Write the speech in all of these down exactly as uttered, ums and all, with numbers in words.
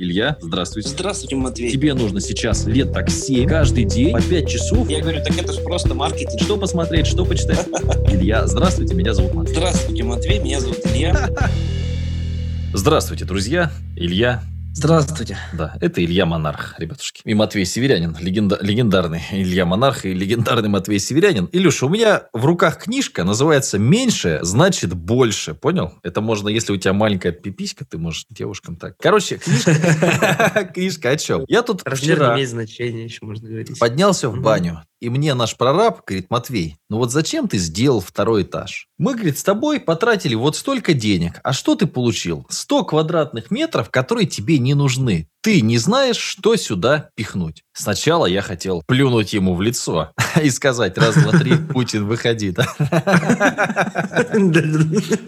Илья, здравствуйте. Здравствуйте, Матвей. Тебе нужно сейчас лет так семь, каждый день, по пять часов. Я говорю, так это же просто маркетинг. Что посмотреть, что почитать. Илья, здравствуйте, меня зовут Матвей. Здравствуйте, Матвей, меня зовут Илья. Здравствуйте, друзья. Илья. Здравствуйте. Да, это Илья Монарх, ребятушки. И Матвей Северянин, легенда- легендарный Илья Монарх и легендарный Матвей Северянин. Илюша, у меня в руках книжка, называется «Меньше значит больше». Понял? Это можно, если у тебя маленькая пиписька, ты можешь девушкам так. Короче, книжка, книжка о чем? Я тут вчера поднялся в баню. И мне наш прораб говорит: Матвей, ну вот зачем ты сделал второй этаж? Мы, говорит, с тобой потратили вот столько денег. А что ты получил? сто квадратных метров, которые тебе не нужны. Ты не знаешь, что сюда пихнуть. Сначала я хотел плюнуть ему в лицо и сказать: раз, два, три, Путин, выходи. Да? Ну,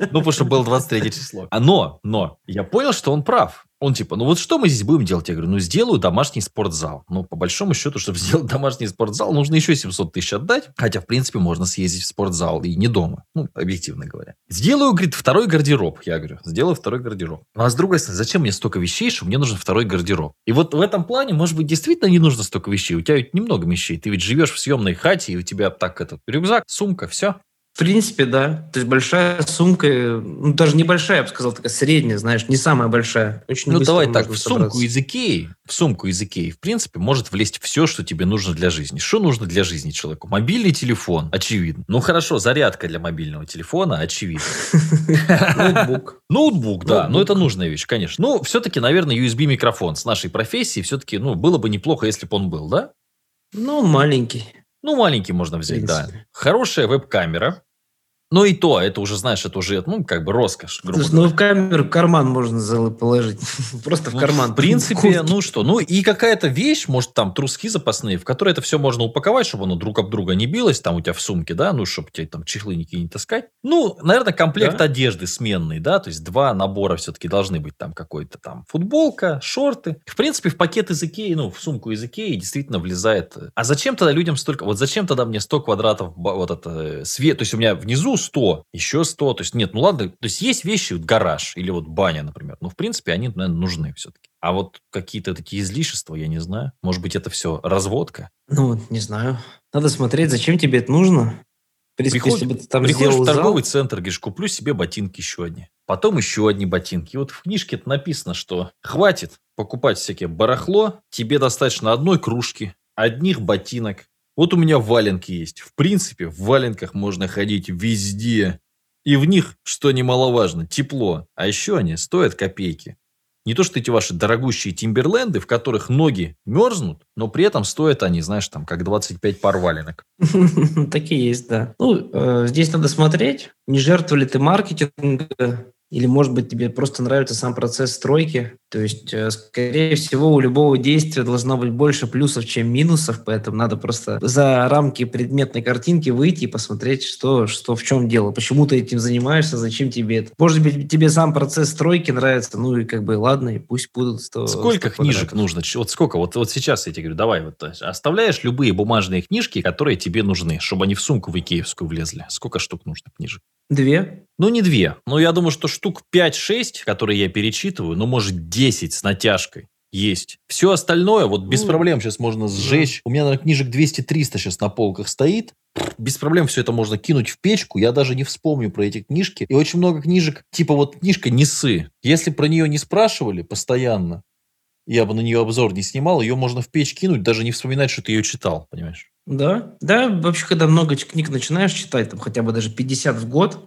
потому что было двадцать третье число. А но, но, я понял, что он прав. Он типа, ну вот что мы здесь будем делать? Я говорю, ну сделаю домашний спортзал. Ну, по большому счету, чтобы сделать домашний спортзал, нужно еще семьсот тысяч отдать. Хотя, в принципе, можно съездить в спортзал и не дома. Ну, объективно говоря. Сделаю, говорит, второй гардероб. Я говорю, сделаю второй гардероб. Ну, а с другой стороны, зачем мне столько вещей, что мне нужен второй гардероб? И вот в этом плане, может быть, действительно не нужно столько вещей. У тебя ведь немного вещей. Ты ведь живешь в съемной хате, и у тебя так этот рюкзак, сумка, все. В принципе, да. То есть большая сумка, ну даже небольшая, я бы сказал, такая средняя, знаешь, не самая большая. Очень ну давай так, в сумку из Икеи, в сумку из Икеи, в принципе, может влезть все, что тебе нужно для жизни. Что нужно для жизни человеку? Мобильный телефон, очевидно. Ну хорошо, зарядка для мобильного телефона, очевидно. Ноутбук. Ноутбук, да. Ну это нужная вещь, конечно. Ну все-таки, наверное, ю эс би-микрофон с нашей профессией все-таки, ну было бы неплохо, если бы он был, да? Ну маленький. Ну, маленький можно взять, да. Хорошая веб-камера. Ну, и то, это уже, знаешь, это уже, ну, как бы роскошь, грубо говоря. Ну, веб-камеру в карман можно положить. Просто в карман. В принципе, ну что, ну, и какая-то вещь, может, там, труски запасные, в которые это все можно упаковать, чтобы оно друг об друга не билось, там, у тебя в сумке, да, ну, чтобы тебе там чехлы никакие не таскать. Ну, наверное, комплект одежды сменный, да, то есть два набора все-таки должны быть, там, какой-то там футболка, шорты. В принципе, в пакет из Икеи, ну, в сумку из Икеи действительно влезает. А зачем тогда людям столько, вот зачем тогда мне сто квадратов вот это свет, то есть у меня внизу сто, еще сто, то есть нет, ну ладно, то есть есть вещи, вот гараж или вот баня, например, ну в принципе они, наверное, нужны все-таки. А вот какие-то такие излишества, я не знаю, может быть это все разводка? Ну, не знаю, надо смотреть, зачем тебе это нужно. Приходишь, если бы ты там приходишь в торговый зал, центр, говоришь, куплю себе ботинки еще одни, потом еще одни ботинки. И вот в книжке написано, что хватит покупать всякие барахло, тебе достаточно одной кружки, одних ботинок. Вот у меня валенки есть. В принципе, в валенках можно ходить везде. И в них, что немаловажно, тепло. А еще они стоят копейки. Не то, что эти ваши дорогущие тимберленды, в которых ноги мерзнут, но при этом стоят они, знаешь, там, как двадцать пять пар валенок. Такие есть, да. Ну, здесь надо смотреть, не жертвовали ты маркетинга, или, может быть, тебе просто нравится сам процесс стройки. То есть, скорее всего, у любого действия должно быть больше плюсов, чем минусов, поэтому надо просто за рамки предметной картинки выйти и посмотреть, что, что в чем дело, почему ты этим занимаешься, зачем тебе это. Может быть, тебе сам процесс стройки нравится, ну и как бы ладно, и пусть будут сто. Сколько сто книжек нужно? Вот сколько? Вот, вот сейчас я тебе говорю, давай, вот оставляешь любые бумажные книжки, которые тебе нужны, чтобы они в сумку в икеевскую влезли. Сколько штук нужно книжек? Две. Ну, не две. Ну, я думаю, что штук пять-шесть, которые я перечитываю, ну, может, десять с натяжкой есть. Все остальное вот без ну, проблем сейчас можно сжечь. Да. У меня, наверное, книжек двести-триста сейчас на полках стоит. Без проблем все это можно кинуть в печку. Я даже не вспомню про эти книжки. И очень много книжек, типа вот книжка «Несы». Если про нее не спрашивали постоянно, я бы на нее обзор не снимал, ее можно в печь кинуть, даже не вспоминать, что ты ее читал, понимаешь? Да, да, вообще, когда много книг начинаешь читать, там хотя бы даже пятьдесят в год,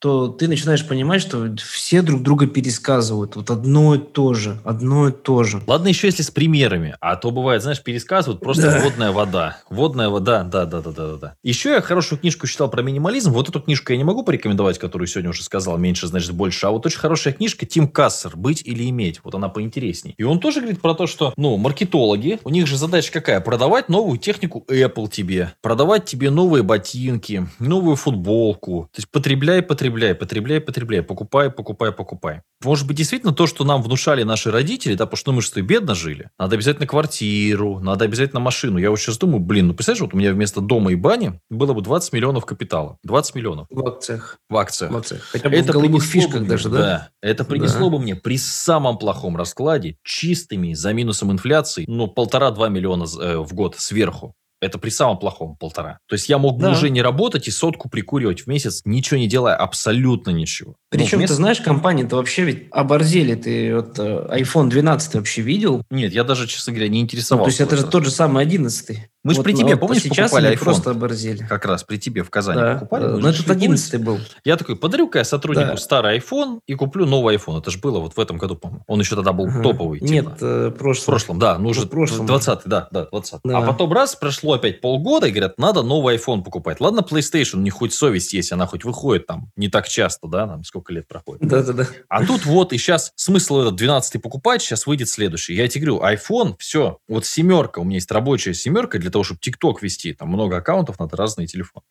то ты начинаешь понимать, что все друг друга пересказывают. Вот одно и то же, одно и то же. Ладно, еще если с примерами. А то бывает, знаешь, пересказывают просто да. водная вода. Водная вода, да-да-да-да-да. Еще я хорошую книжку читал про минимализм. Вот эту книжку я не могу порекомендовать, которую сегодня уже сказал, меньше значит больше. А вот очень хорошая книжка Тим Кассер «Быть или иметь». Вот она поинтересней. И он тоже говорит про то, что, ну, маркетологи, у них же задача какая? Продавать новую технику Apple тебе. Продавать тебе новые ботинки, новую футболку. То есть потребляй, потребляй. потребляй, потребляй, потребляй, покупай, покупай, покупай. Может быть, действительно то, что нам внушали наши родители, да, потому что ну, мы же бедно жили, надо обязательно квартиру, надо обязательно машину. Я вот сейчас думаю, блин, ну представляешь, вот у меня вместо дома и бани было бы двадцать миллионов капитала. двадцать миллионов. В акциях. В акциях. В акциях. Хотя бы это в голубых фишках даже, да? Да. Это принесло да. бы мне при самом плохом раскладе, чистыми, за минусом инфляции, ну, полтора-два миллиона э, в год сверху. Это при самом плохом полтора. То есть я мог бы да. уже не работать и сотку прикуривать в месяц, ничего не делая, абсолютно ничего. Причем, вместо... ты знаешь, компании-то вообще ведь оборзели. Ты вот айфон двенадцать вообще видел? Нет, я даже, честно говоря, не интересовался. Ну, то есть это же тот же самый одиннадцатый. Мы вот, же при тебе, вот, помнишь, покупали iPhone? Просто оборзели. Как раз при тебе в Казани да. покупали. Да. Ну, этот одиннадцатый был. Я такой, подарю-ка я сотруднику да. старый iPhone и куплю новый iPhone. Это же было вот в этом году, по-моему. Он еще тогда был ага. топовый. Нет, типа. прошлый. В прошлом, да. Ну, уже двадцатый, да, да, двадцатый. Да. А потом раз, прошло опять полгода, и говорят, надо новый iPhone покупать. Ладно, PlayStation, у них хоть совесть есть, она хоть выходит там не так часто, да, там сколько лет проходит. Да-да-да. А тут вот и сейчас смысл этот двенадцатый покупать, сейчас выйдет следующий. Я тебе говорю, iPhone, все, вот семерка, у меня есть рабочая семерка для того, чтобы ТикТок вести, там много аккаунтов, надо разные телефоны.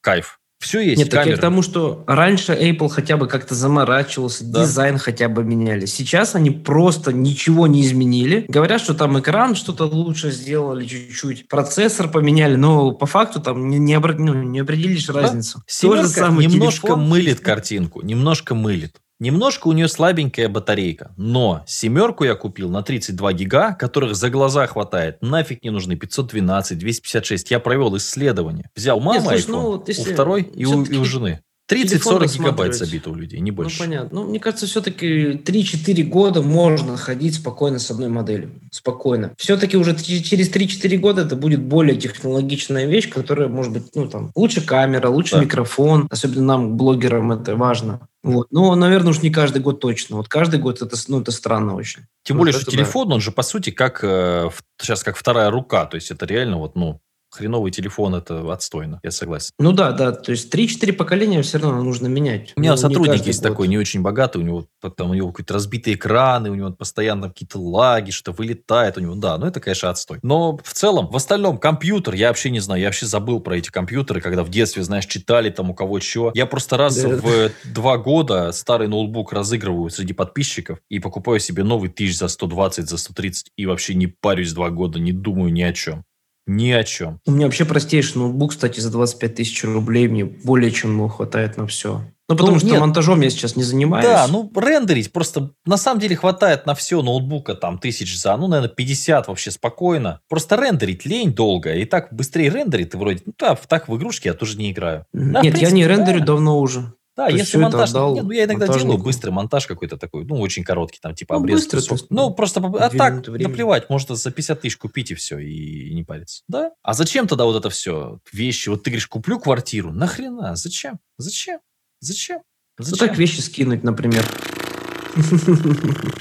Кайф. Все есть. Нет, так я к тому, что раньше Apple хотя бы как-то заморачивался, да. дизайн хотя бы меняли. Сейчас они просто ничего не изменили. Говорят, что там экран что-то лучше сделали чуть-чуть, процессор поменяли, но по факту там не, не, обр... ну, не определишь да. разницу. Семерка немножко телефон. мылит картинку, немножко мылит. Немножко у нее слабенькая батарейка, но семерку я купил на тридцать два гига, которых за глаза хватает. Нафиг не нужны пятьсот двенадцать, двести пятьдесят шесть. Я провел исследование. Взял маму iPhone, ну, у второй и у, и у жены. тридцать-сорок гигабайт забито у людей, не больше. Ну, понятно. Ну, мне кажется, все-таки три-четыре года можно ходить спокойно с одной моделью. Спокойно. Все-таки уже через три-четыре года это будет более технологичная вещь, которая, может быть, ну, там, лучше камера, лучше да. микрофон. Особенно нам, блогерам, это важно. Вот. Но, наверное, уж не каждый год точно. Вот каждый год это, ну, это странно очень. Тем более, что телефон, да. он же, по сути, как э, сейчас как вторая рука. То есть, это реально вот, ну... Хреновый телефон, это отстойно, я согласен. Ну да, да, то есть три-четыре поколения все равно нужно менять. У меня ну, сотрудник есть год. такой, не очень богатый, у него там у него какие-то разбитые экраны, у него постоянно какие-то лаги, что вылетает у него, да, ну это, конечно, отстой. Но в целом, в остальном, компьютер, я вообще не знаю, я вообще забыл про эти компьютеры, когда в детстве, знаешь, читали там у кого чего. Я просто раз да, в да. два года старый ноутбук разыгрываю среди подписчиков и покупаю себе новый тысяч за сто двадцать, за сто тридцать и вообще не парюсь два года, не думаю ни о чем. Ни о чем. У меня вообще простейший ноутбук, кстати, за двадцать пять тысяч рублей мне более чем хватает на все. Ну, потому ну, что нет. монтажом я сейчас не занимаюсь. Да, ну, рендерить просто на самом деле хватает на все ноутбука там тысяч за, ну, наверное, пятьдесят вообще спокойно. Просто рендерить лень долго, и так быстрее рендерит, и вроде, ну, да, так в игрушки я тоже не играю. Да, нет, принципе, я не рендерю да. давно уже. Да, то если монтаж... Нет, ну, я иногда монтажнику. делаю быстрый монтаж какой-то такой, ну, очень короткий, там, типа, ну, обрезки. Быстро, ну, просто... А так, наплевать, можно за пятьдесят тысяч купить и все, и, и не париться. Да? А зачем тогда вот это все? Вещи, вот ты говоришь, куплю квартиру, нахрена? Зачем? Зачем? Зачем? Зачем? Ну, так вещи скинуть, например.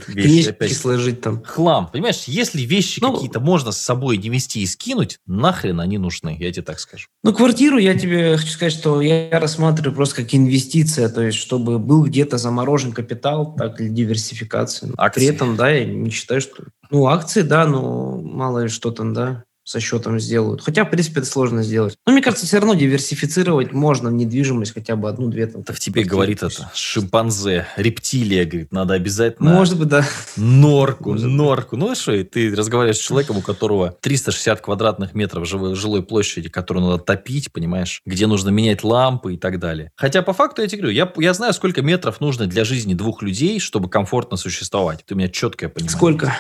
Вещи опять сложить там. Хлам. Понимаешь, если вещи ну, какие-то можно с собой не вести и скинуть, нахрен они нужны, я тебе так скажу. Ну, квартиру я тебе хочу сказать, что я рассматриваю просто как инвестиция, то есть, чтобы был где-то заморожен капитал, так или диверсификация. Акции. При этом, да, я не считаю, что... Ну, акции, да, но мало ли что там, да. со счетом сделают. Хотя, в принципе, это сложно сделать. Но, мне кажется, все равно диверсифицировать можно в недвижимость хотя бы одну-две. Там, это в тебе говорит это шимпанзе, рептилия, говорит, надо обязательно... Может быть, да. Норку, Может норку. Быть. Ну, что, ты разговариваешь с человеком, у которого триста шестьдесят квадратных метров жилой, жилой площади, которую надо топить, понимаешь, где нужно менять лампы и так далее. Хотя, по факту, я тебе говорю, я, я знаю, сколько метров нужно для жизни двух людей, чтобы комфортно существовать. Ты у меня четкое понимание. Сколько?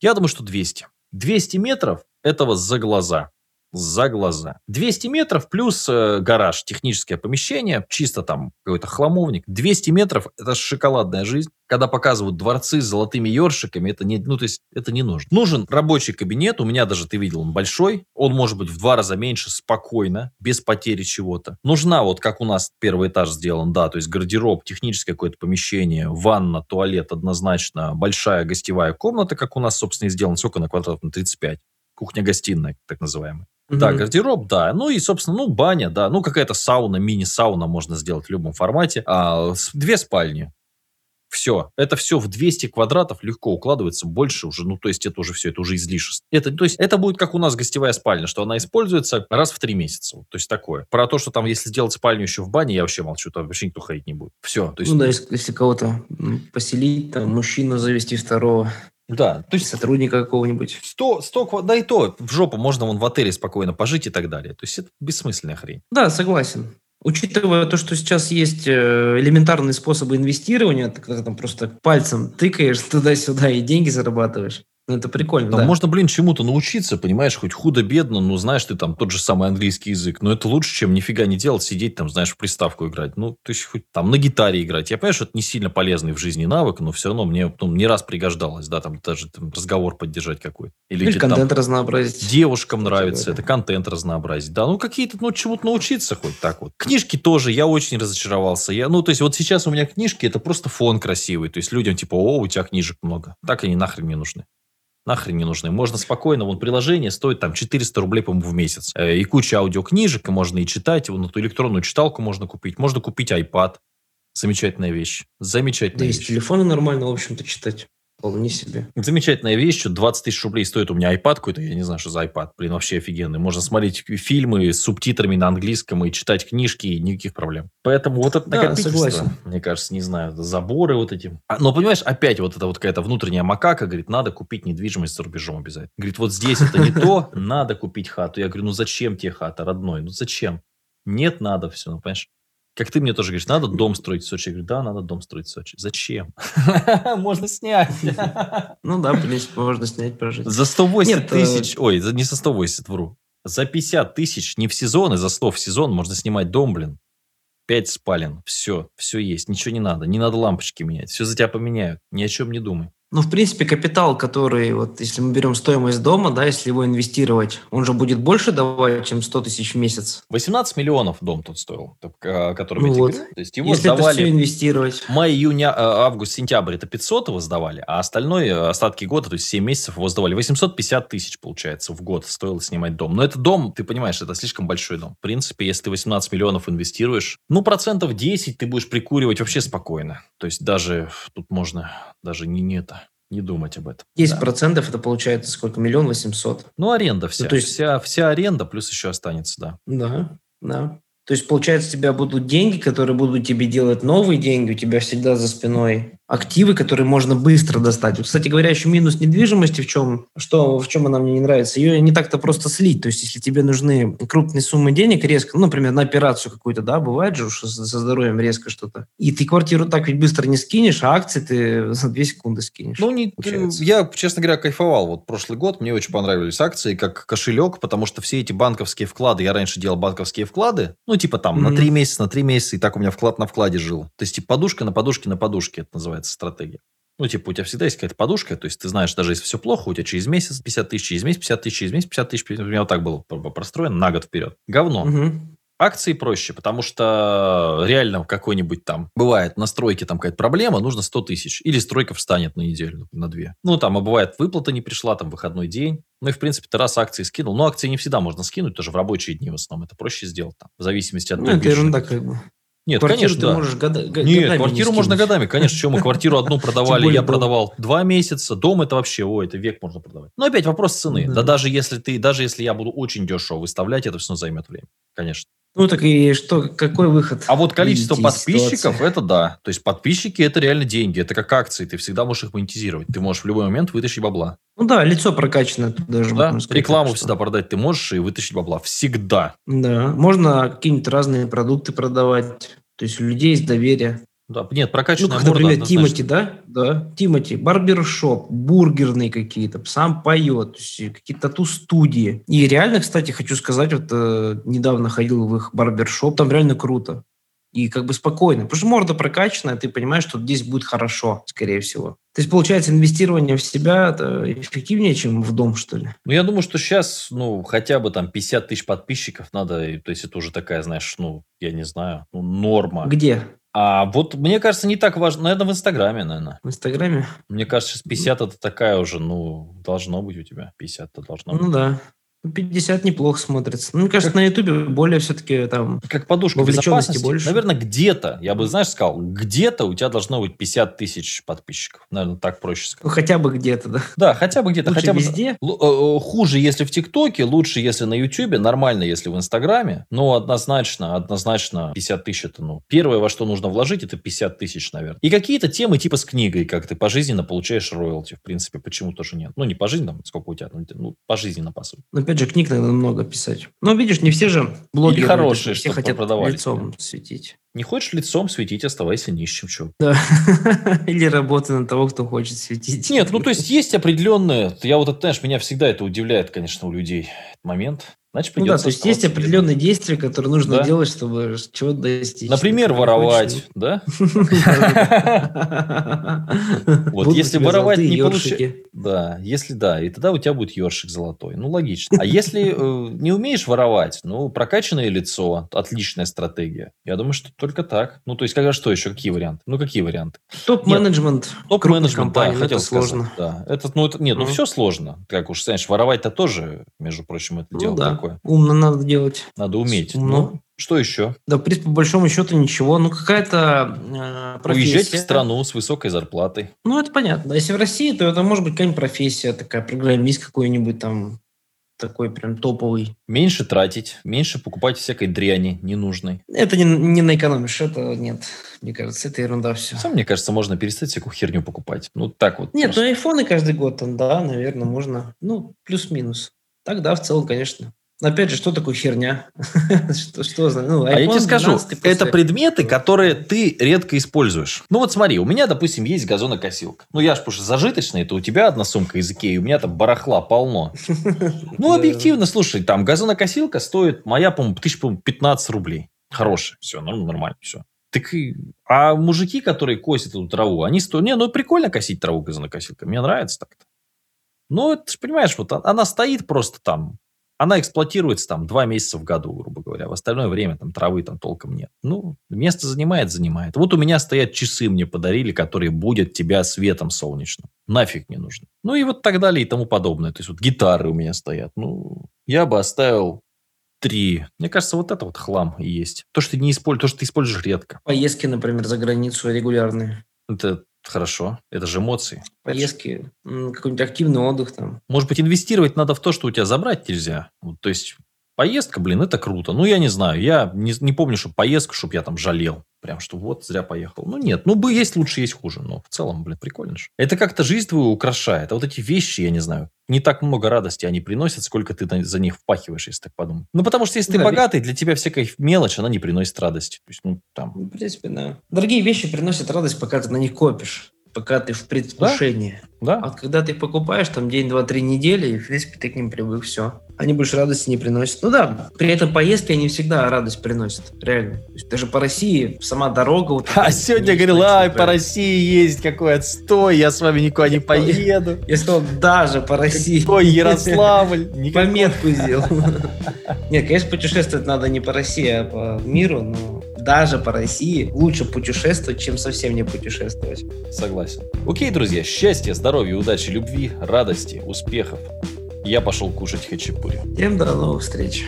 Я думаю, что двести. двести метров этого за глаза. За глаза. двести метров плюс э, гараж, техническое помещение, чисто там какой-то хламовник. двести метров – это шоколадная жизнь. Когда показывают дворцы с золотыми ёршиками, это не, ну, то есть, это не нужно. Нужен рабочий кабинет. У меня даже, ты видел, он большой. Он может быть в два раза меньше, спокойно, без потери чего-то. Нужна вот, как у нас первый этаж сделан, да, то есть гардероб, техническое какое-то помещение, ванна, туалет однозначно, большая гостевая комната, как у нас, собственно, и сделан. Сколько на квадрат? На тридцать пять. Кухня-гостиная, так называемая. Mm-hmm. Да, гардероб, да. Ну и, собственно, ну, баня, да. Ну, какая-то сауна, мини-сауна можно сделать в любом формате. А, две спальни. Все. Это все в двести квадратов легко укладывается, больше уже, ну, то есть, это уже все, это уже излишество. Это, то есть, это будет как у нас гостевая спальня, что она используется раз в три месяца. Вот, то есть, такое. Про то, что там, если сделать спальню еще в бане, я вообще молчу, там вообще никто ходить не будет. Все. То есть, ну, да, если, если кого-то поселить, там, мужчину завести второго... Да, то есть сотрудника какого-нибудь. сто, сто, да и то, в жопу можно вон в отеле спокойно пожить и так далее. То есть это бессмысленная хрень. Да, согласен. Учитывая то, что сейчас есть элементарные способы инвестирования, ты там просто пальцем тыкаешь туда-сюда и деньги зарабатываешь. Ну, это прикольно, там да. Можно, блин, чему-то научиться, понимаешь, хоть худо-бедно, но знаешь ты там тот же самый английский язык, но это лучше, чем нифига не делать, сидеть там, знаешь, в приставку играть. Ну, то есть, хоть там на гитаре играть. Я понимаю, что это не сильно полезный в жизни навык, но все равно мне ну, не раз пригождалось, да, там даже там, разговор поддержать какой-то. Или, Или контент там, разнообразить. Девушкам нравится это, контент разнообразить, да. Ну, какие-то, ну, чему-то научиться хоть так вот. Книжки тоже, я очень разочаровался. Я, ну, то есть, вот сейчас у меня книжки, это просто фон красивый. То есть, людям типа, о, у тебя книжек много. Так они нахрен не нужны. Нахрен не нужны. Можно спокойно, вон приложение стоит там четыреста рублей, по-моему, в месяц. И куча аудиокнижек, и можно и читать, вон эту электронную читалку можно купить. Можно купить iPad. Замечательная вещь. Замечательная да вещь. Да и с телефона нормально, в общем-то, читать. Вполне себе. Замечательная вещь, что двадцать тысяч рублей стоит у меня iPad какой-то, я не знаю, что за iPad, блин, вообще офигенный. Можно смотреть фильмы с субтитрами на английском и читать книжки, и никаких проблем. Поэтому вот это да, накопительство, согласен. Мне кажется, не знаю, заборы вот эти. А, но, понимаешь, опять вот эта вот какая-то внутренняя макака, говорит, надо купить недвижимость за рубежом обязательно. Говорит, вот здесь это не то, надо купить хату. Я говорю, ну зачем тебе хата, родной, ну зачем? Нет, надо все, ну понимаешь. Как ты мне тоже говоришь, надо дом строить в Сочи. Я говорю, да, надо дом строить в Сочи. Зачем? Можно снять. Ну да, в принципе, можно снять, прожить. За сто восемь тысяч... Ой, не за сто восемь, вру. За пятьдесят тысяч не в сезон, и за сто в сезон можно снимать дом, блин. пять спален. Все, все есть. Ничего не надо. Не надо лампочки менять. Все за тебя поменяют. Ни о чем не думай. Ну, в принципе, капитал, который, вот, если мы берем стоимость дома, да, если его инвестировать, он же будет больше давать, чем сто тысяч в месяц. восемнадцать миллионов дом тут стоил, который ну вот. То есть его если сдавали... это все инвестировать. Май, июнь, август, сентябрь, это пятьсот его сдавали, а остальное, остатки года, то есть семь месяцев его сдавали. восемьсот пятьдесят тысяч, получается, в год стоило снимать дом. Но это дом, ты понимаешь, это слишком большой дом. В принципе, если ты восемнадцать миллионов инвестируешь, ну, процентов десять ты будешь прикуривать вообще спокойно. То есть даже тут можно даже не, не это... Не думать об этом. десять процентов да. Это получается сколько? Миллион восемьсот. Ну, аренда вся. Ну, то есть... вся. Вся аренда плюс еще останется, да. Да, да. То есть, получается, у тебя будут деньги, которые будут тебе делать новые деньги, у тебя всегда за спиной активы, которые можно быстро достать. Вот, кстати говоря, еще минус недвижимости в чем, что, в чем она мне не нравится. Ее не так-то просто слить. То есть, если тебе нужны крупные суммы денег резко, ну, например, на операцию какую-то, да, бывает же что со здоровьем резко что-то. И ты квартиру так ведь быстро не скинешь, а акции ты за две секунды скинешь. Ну, не, я, честно говоря, кайфовал. Вот прошлый год мне очень понравились акции как кошелек, потому что все эти банковские вклады, я раньше делал банковские вклады, ну, типа там mm-hmm. на три месяца, на три месяца, и так у меня вклад на вкладе жил. То есть, типа подушка на подушке на подушке, это называется стратегия. Ну, типа у тебя всегда есть какая-то подушка, то есть ты знаешь, даже если все плохо, у тебя через месяц пятьдесят тысяч, через месяц пятьдесят тысяч, через месяц пятьдесят тысяч. У меня вот так было простроено на год вперед. Говно. Mm-hmm. Акции проще, потому что реально какой-нибудь там, бывает на стройке там какая-то проблема, нужно сто тысяч. Или стройка встанет на неделю, на две. Ну, там, а бывает выплата не пришла, там, выходной день. Ну, и, в принципе, ты раз акции скинул. Но акции не всегда можно скинуть, тоже в рабочие дни в основном. Это проще сделать, там, в зависимости от... Ну, это ерунда как бы. Нет, квартиру конечно, ты да. можешь года, г- Нет, годами квартиру не можно годами, конечно. Чем мы квартиру одну продавали, я продавал два месяца. Дом это вообще, ой, это век можно продавать. Но опять вопрос цены. Да даже если ты, даже если я буду очень дешево выставлять, это все займет время, конечно. Ну так и что, какой выход? А вот количество подписчиков, это да. То есть подписчики это реально деньги, это как акции, ты всегда можешь их монетизировать. Ты можешь в любой момент вытащить бабла. Ну да, лицо прокачанное тут даже. Да, рекламу всегда продать ты можешь и вытащить бабла. Всегда. Да, можно какие-нибудь разные продукты продавать. То есть у людей есть доверие. Да, нет, прокачанная морда. Ну, как, например, Тимати, да? Да. Тимати, барбершоп, бургерные какие-то, сам поет, какие-то тату-студии. И реально, кстати, хочу сказать, вот э, недавно ходил в их барбершоп, там реально круто. И как бы спокойно. Потому что морда прокачанная, ты понимаешь, что здесь будет хорошо, скорее всего. То есть, получается, инвестирование в себя это эффективнее, чем в дом, что ли? Ну, я думаю, что сейчас, ну, хотя бы там пятьдесят тысяч подписчиков надо. То есть, это уже такая, знаешь, ну, я не знаю, ну, норма. Где? А вот, мне кажется, не так важно. Наверное, в Инстаграме, наверное. В Инстаграме? Мне кажется, сейчас пятьдесят это такая уже, ну, должно быть у тебя. пятьдесят это должно быть. Ну да. пятьдесят неплохо смотрится. Ну, мне кажется, на Ютубе более все-таки там... Как подушка безопасности больше. Наверное, где-то, я бы, знаешь, сказал, где-то у тебя должно быть пятьдесят тысяч подписчиков. Наверное, так проще сказать. Ну, хотя бы где-то, да. Да, хотя бы где-то. Лучше хотя бы везде. Хуже, если в ТикТоке, лучше, если на Ютубе, нормально, если в Инстаграме. Но однозначно, однозначно пятьдесят тысяч это, ну, первое, во что нужно вложить, это пятьдесят тысяч, наверное. И какие-то темы типа с книгой, как ты пожизненно получаешь роялти, в принципе, почему тоже нет. Ну, не пожизненно, сколько у тебя, ну, пожизненно, по сути. Опять же, книг надо много писать. Но видишь, не все же блогеры. Или хорошие, все хотят лицом светить. Не хочешь лицом светить, оставайся нищим, чувак. Да. Или работай на того, кто хочет светить. Нет, ну то есть есть определенные... Я вот, знаешь, меня всегда это удивляет, конечно, у людей этот момент. Значит, ну да, то есть есть определенные действия, которые нужно да. делать, чтобы чего-то достичь. Например, воровать, да? Вот если воровать не получится... Да, если да, и тогда у тебя будет ёршик золотой. Ну, логично. А если не умеешь воровать, ну, прокачанное лицо, отличная стратегия. Я думаю, что только так. Ну, то есть, когда что еще? Какие варианты? Ну, какие варианты? Топ-менеджмент. Топ-менеджмент, да, хотел сказать. Нет, ну, все сложно. Как уж, знаешь, воровать-то тоже, между прочим, это дело такое. Умно надо делать. Надо уметь. Умно. Ну, что еще? Да, в принципе, по большому счету ничего. Ну, какая-то э, профессия. Уезжать в страну с высокой зарплатой. Ну, это понятно. Если в России, то это может быть какая-нибудь профессия такая, программист какой-нибудь там, такой прям топовый. Меньше тратить, меньше покупать всякой дряни ненужной. Это не, не наэкономишь, это нет. Мне кажется, это ерунда все. Сам, мне кажется, можно перестать всякую херню покупать. Ну, так вот. Нет, просто. Ну, айфоны каждый год там, да, наверное, можно. Ну, плюс-минус. Так, да, в целом, конечно. Опять же, что такое херня? что, что, ну, iPhone, а я тебе скажу, двенадцать, после... это предметы, которые ты редко используешь. Ну вот смотри, у меня, допустим, есть газонокосилка. Ну я ж, потому что зажиточный, это у тебя одна сумка из Икеи, у меня там барахла полно. Ну объективно, слушай, там газонокосилка стоит, моя, по-моему, тысяча пятнадцать рублей. Хорошая, все, нормально, все. Так, а мужики, которые косят эту траву, они стоят... Не, ну прикольно косить траву газонокосилкой, мне нравится так-то. Ну, ты же понимаешь, вот она стоит просто там, она эксплуатируется там два месяца в году, грубо говоря. В остальное время там травы там толком нет. Ну, место занимает, занимает. Вот у меня стоят часы, мне подарили, которые будут тебя светом солнечным. Нафиг не нужно. Ну, и вот так далее и тому подобное. То есть, вот гитары у меня стоят. Ну, я бы оставил три. Мне кажется, вот это вот хлам и есть. То, что ты не используешь, то, что ты используешь редко. Поездки, например, за границу регулярные. Это... Хорошо, это же эмоции. Поездки, какой-нибудь активный отдых там. Может быть, инвестировать надо в то, что у тебя забрать нельзя. Вот, то есть, поездка, блин, это круто. Ну, я не знаю, я не, не помню, что поездка, чтобы я там жалел. Прям, что вот, зря поехал. Ну, нет, ну, бы есть лучше, есть хуже. Но в целом, блин, прикольно же. Это как-то жизнь твою украшает. А вот эти вещи, я не знаю, не так много радости они приносят, сколько ты за них впахиваешь, если так подумать. Ну, потому что если да, ты богатый, для тебя всякая мелочь, она не приносит радости. То есть, ну, там... В принципе, да. Дорогие вещи приносят радость, пока ты на них копишь. Пока ты в предвкушении. Да? Да. А когда ты покупаешь, там, день, два, три недели, и, в принципе, ты к ним привык, все. Они больше радости не приносят. Ну да, при этом поездки они всегда радость приносят, реально. То есть, даже по России сама дорога... Вот, а сегодня я говорил, ай, по России ездить, какой отстой, я с вами никуда не поеду. Я сказал, даже по России. Ой, Ярославль. Пометку сделал. Нет, конечно, путешествовать надо не по России, а по миру, но даже по России лучше путешествовать, чем совсем не путешествовать. Согласен. Окей, друзья, счастья, здоровья, удачи, любви, радости, успехов. Я пошел кушать хачапури. Всем до новых встреч.